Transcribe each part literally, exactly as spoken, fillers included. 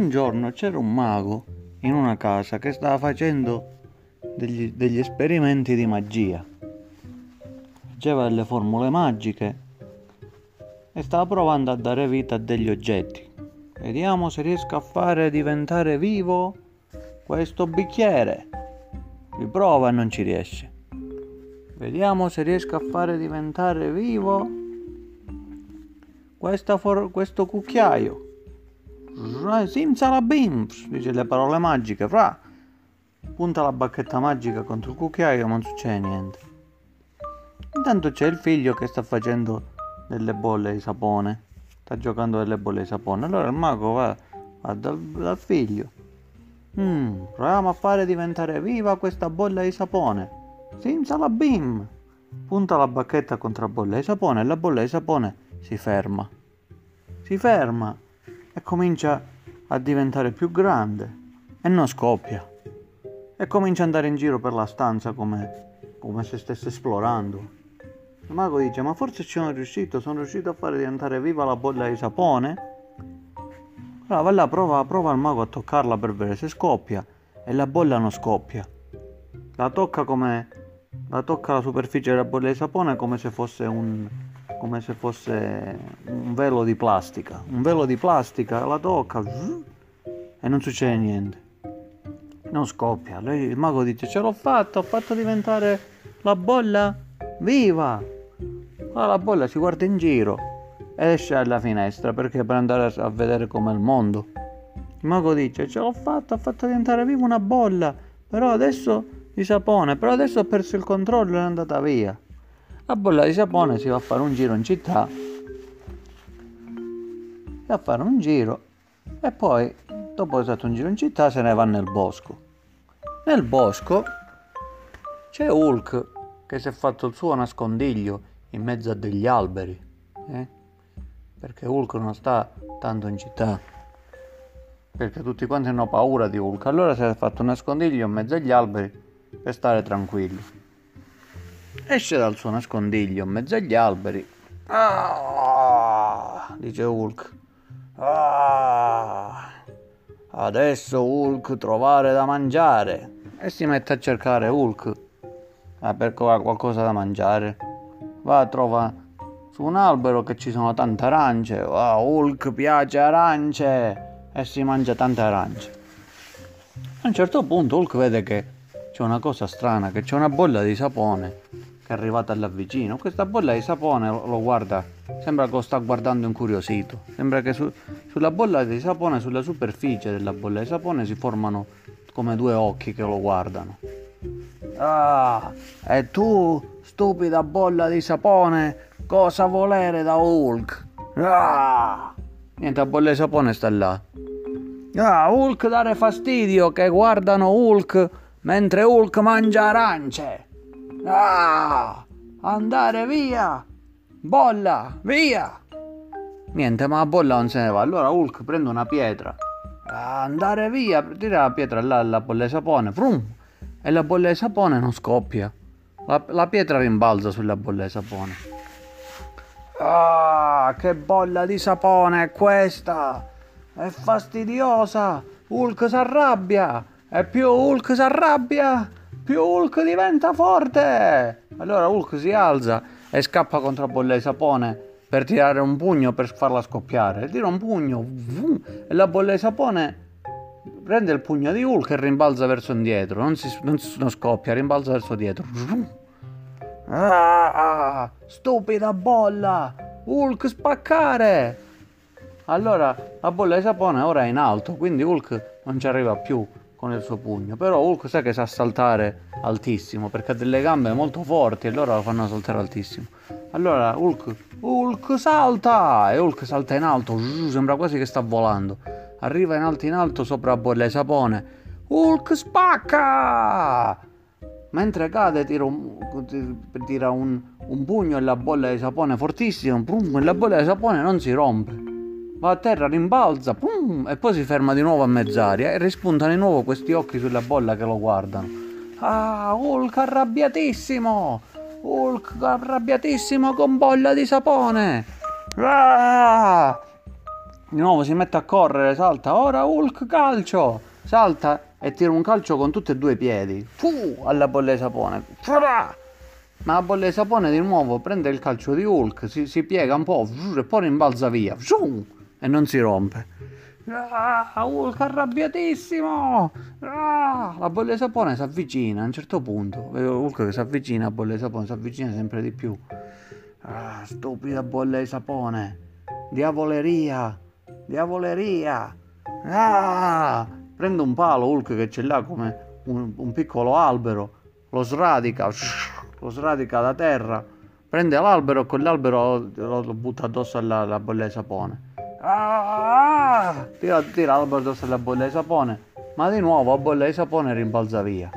un giorno c'era un mago in una casa che stava facendo degli, degli esperimenti di magia. Faceva delle formule magiche e stava provando a dare vita a degli oggetti. Vediamo se riesco a fare diventare vivo questo bicchiere. Li prova e non ci riesce. Vediamo se riesco a fare diventare vivo questa for- questo cucchiaio. Simsalabim, dice le parole magiche, fra. Punta la bacchetta magica contro il cucchiaio, ma non succede niente. Intanto c'è il figlio che sta facendo delle bolle di sapone. Sta giocando delle bolle di sapone. Allora il mago va, va dal, dal figlio. Mm, proviamo a fare diventare viva questa bolla di sapone. Simsalabim! Punta la bacchetta contro la bolla di sapone e la bolla di sapone si ferma. Si ferma e comincia a diventare più grande e non scoppia. E comincia ad andare in giro per la stanza come, come se stesse esplorando. Il mago dice: ma forse ci sono riuscito, sono riuscito a fare diventare viva la bolla di sapone. Allora va là, prova, prova il mago a toccarla per vedere se scoppia, e la bolla non scoppia. La tocca come la tocca la superficie della bolla di sapone come se fosse un come se fosse un velo di plastica, un velo di plastica, la tocca e non succede niente. Non scoppia. Lui, il mago dice: "Ce l'ho fatta, ho fatto diventare la bolla viva". Allora la bolla si guarda in giro, esce alla finestra perché per andare a vedere com'è il mondo. Il mago dice: "Ce l'ho fatta, ho fatto diventare viva una bolla, però adesso di sapone, però adesso ho perso il controllo e è andata via". La bolla di sapone si va a fare un giro in città, si va a fare un giro e poi dopo aver fatto un giro in città se ne va nel bosco. Nel bosco c'è Hulk che si è fatto il suo nascondiglio in mezzo a degli alberi, eh? Perché Hulk non sta tanto in città, perché tutti quanti hanno paura di Hulk. Allora si è fatto un nascondiglio in mezzo agli alberi per stare tranquillo. Esce dal suo nascondiglio in mezzo agli alberi. Ah, dice Hulk, ah, adesso Hulk trovare da mangiare, e si mette a cercare Hulk ah, per qualcosa da mangiare. Va, trova su un albero che ci sono tante arance. Ah, Hulk piace arance e si mangia tante arance. A un certo punto Hulk vede che c'è una cosa strana, che c'è una bolla di sapone che è arrivata all'avvicino. Questa bolla di sapone lo guarda, sembra che lo sta guardando incuriosito. Sembra che su, sulla bolla di sapone, sulla superficie della bolla di sapone si formano come due occhi che lo guardano. Ah, e tu, stupida bolla di sapone, cosa volere da Hulk? Ah! Niente, la bolla di sapone sta là. Ah, Hulk dare fastidio che guardano Hulk mentre Hulk mangia arance. Ah, andare via, bolla, via. Niente, ma la bolla non se ne va. Allora Hulk prende una pietra. Ah, andare via, tira la pietra là alla bolla di sapone. Frum, e la bolla di sapone non scoppia. La, la pietra rimbalza sulla bolla di sapone. Ah, che bolla di sapone è questa? È fastidiosa. Hulk si arrabbia. E più Hulk si arrabbia, più Hulk diventa forte. Allora Hulk si alza e scappa contro la bolla di sapone per tirare un pugno per farla scoppiare. Tira un pugno e la bolla di sapone prende il pugno di Hulk e rimbalza verso indietro. Non, si, non, non scoppia, rimbalza verso dietro. Ah, stupida bolla, Hulk spaccare. Allora la bolla di sapone ora è in alto, quindi Hulk non ci arriva più con il suo pugno, però Hulk sa che sa saltare altissimo perché ha delle gambe molto forti e loro lo fanno saltare altissimo. Allora Hulk, Hulk salta e Hulk salta in alto, sembra quasi che sta volando, arriva in alto in alto sopra la bolla di sapone. Hulk spacca, mentre cade tira un, tira un, un pugno e la bolla di sapone fortissimo, pum, e la bolla di sapone non si rompe, va a terra, rimbalza, pum, e poi si ferma di nuovo a mezz'aria e rispunta di nuovo questi occhi sulla bolla che lo guardano. Ah, Hulk arrabbiatissimo, Hulk arrabbiatissimo con bolla di sapone. Ah, Di nuovo si mette a correre, salta, ora Hulk calcio, salta e tira un calcio con tutti e due i piedi, fu, alla bolla di sapone, Furà! Ma la bolla di sapone di nuovo prende il calcio di Hulk, si, si piega un po' e poi rimbalza via e non si rompe. Ah, Hulk arrabbiatissimo, ah, la bolla di sapone si avvicina a un certo punto, vedo Hulk che si avvicina, la bolla di sapone si avvicina sempre di più. Ah, stupida bolla di sapone, diavoleria, diavoleria. Ah, prende un palo Hulk che ce l'ha come un, un piccolo albero, lo sradica, lo sradica da terra, prende l'albero e con l'albero lo, lo butta addosso alla, alla bolla di sapone. Ah, tira, tira l'albero addosso alla bolla di sapone, ma di nuovo la bolla di sapone rimbalza via.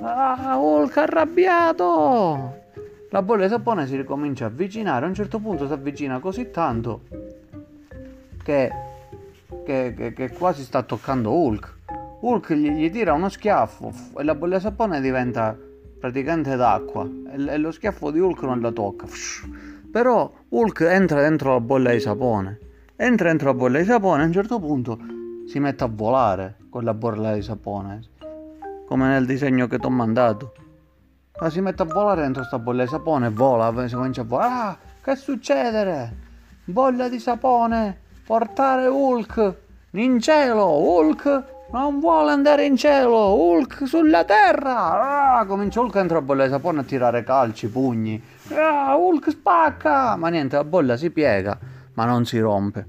Ah, Hulk arrabbiato! La bolla di sapone si ricomincia a avvicinare, a un certo punto si avvicina così tanto che, che, che, che quasi sta toccando Hulk. Hulk gli, gli tira uno schiaffo e la bolla di sapone diventa praticamente d'acqua e, e lo schiaffo di Hulk non la tocca. Però Hulk entra dentro la bolla di sapone, entra dentro la bolla di sapone e a un certo punto si mette a volare con la bolla di sapone, come nel disegno che ti ho mandato. Ma si mette a volare dentro sta bolla di sapone, vola, si comincia a volare. Ah, che succede? Bolla di sapone, portare Hulk in cielo. Hulk non vuole andare in cielo, Hulk sulla terra. Ah, comincia Hulk dentro la bolla di sapone a tirare calci, pugni. Ah, Hulk spacca, ma niente, la bolla si piega, ma non si rompe.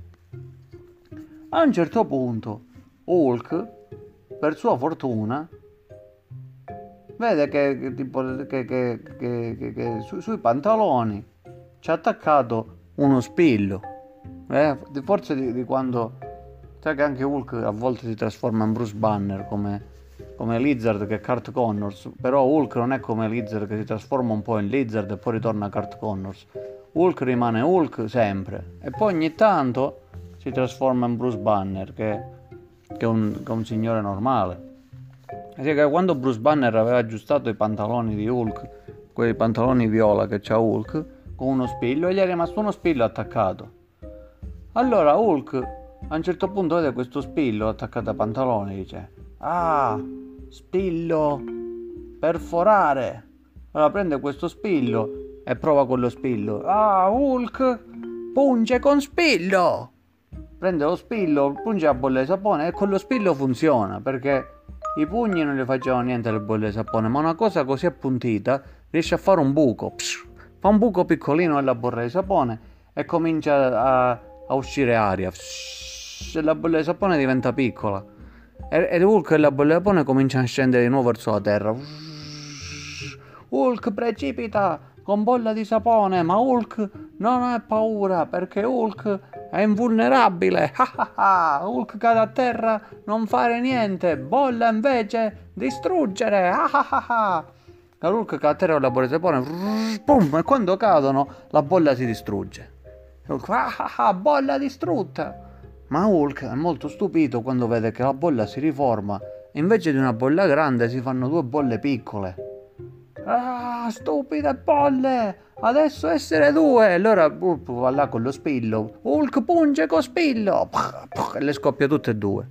A un certo punto Hulk, per sua fortuna, vede che, che, tipo, che, che, che, che, che su, sui pantaloni ci ha attaccato uno spillo, eh, forse di, di quando, sai che anche Hulk a volte si trasforma in Bruce Banner come, come Lizard, che è Kurt Connors, però Hulk non è come Lizard che si trasforma un po' in Lizard e poi ritorna a Kurt Connors. Hulk rimane Hulk sempre e poi ogni tanto si trasforma in Bruce Banner che, che, è, un, che è un signore normale. Che quando Bruce Banner aveva aggiustato i pantaloni di Hulk, quei pantaloni viola che c'ha Hulk, con uno spillo, e gli è rimasto uno spillo attaccato. Allora Hulk a un certo punto vede questo spillo attaccato ai pantaloni e dice: ah, spillo, perforare. Allora prende questo spillo e prova con lo spillo. Ah, Hulk punge con spillo, prende lo spillo, punge a bolla di sapone e con lo spillo funziona, perché i pugni non gli facevano niente alle bolle di sapone, ma una cosa così appuntita riesce a fare un buco. Psh, fa un buco piccolino alla bolla di sapone e comincia a, a uscire aria. Psh, la bolla di sapone diventa piccola e, e Hulk e la bolla di sapone cominciano a scendere di nuovo verso la terra. Psh, Hulk precipita con bolla di sapone, ma Hulk non ha paura perché Hulk è invulnerabile. Hulk cade a terra, non fare niente. Bolla invece, distruggere. La Hulk cade a terra con la bolla di sapone, pum, e quando cadono la bolla si distrugge. Hulk, bolla distrutta. Ma Hulk è molto stupito quando vede che la bolla si riforma e invece di una bolla grande si fanno due bolle piccole. Ah, stupide bolle, adesso essere due. Allora Hulk va là con lo spillo, Hulk punge con spillo e le scoppia tutte e due,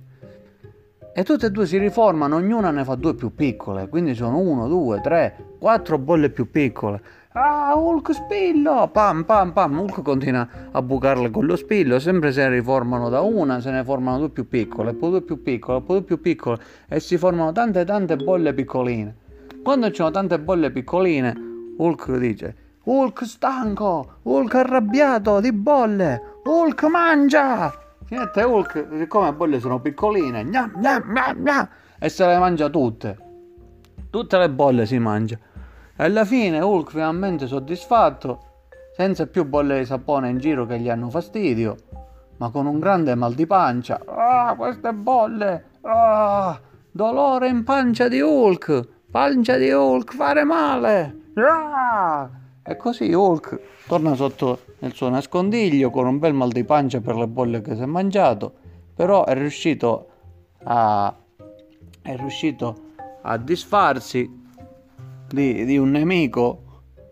e tutte e due si riformano, ognuna ne fa due più piccole, quindi sono uno, due, tre, quattro bolle più piccole. Ah, Hulk spillo, pam pam pam. Hulk continua a bucarle con lo spillo, sempre se ne riformano da una, se ne formano due più piccole, poi due più piccole, poi due più piccole, e si formano tante tante bolle piccoline. Quando ci sono tante bolle piccoline, Hulk dice: Hulk stanco, Hulk arrabbiato di bolle, Hulk mangia! Si mette Hulk, siccome le bolle sono piccoline, gnam, gnam, gnam, gnam, e se le mangia tutte. Tutte le bolle si mangia. E alla fine Hulk, finalmente soddisfatto, senza più bolle di sapone in giro che gli hanno fastidio, ma con un grande mal di pancia. Ah, queste bolle! Ah, dolore in pancia di Hulk! Pancia di Hulk, fare male! Ah! E così Hulk torna sotto nel suo nascondiglio con un bel mal di pancia per le bolle che si è mangiato, però è riuscito a, è riuscito a disfarsi di, di un nemico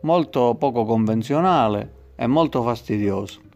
molto poco convenzionale e molto fastidioso.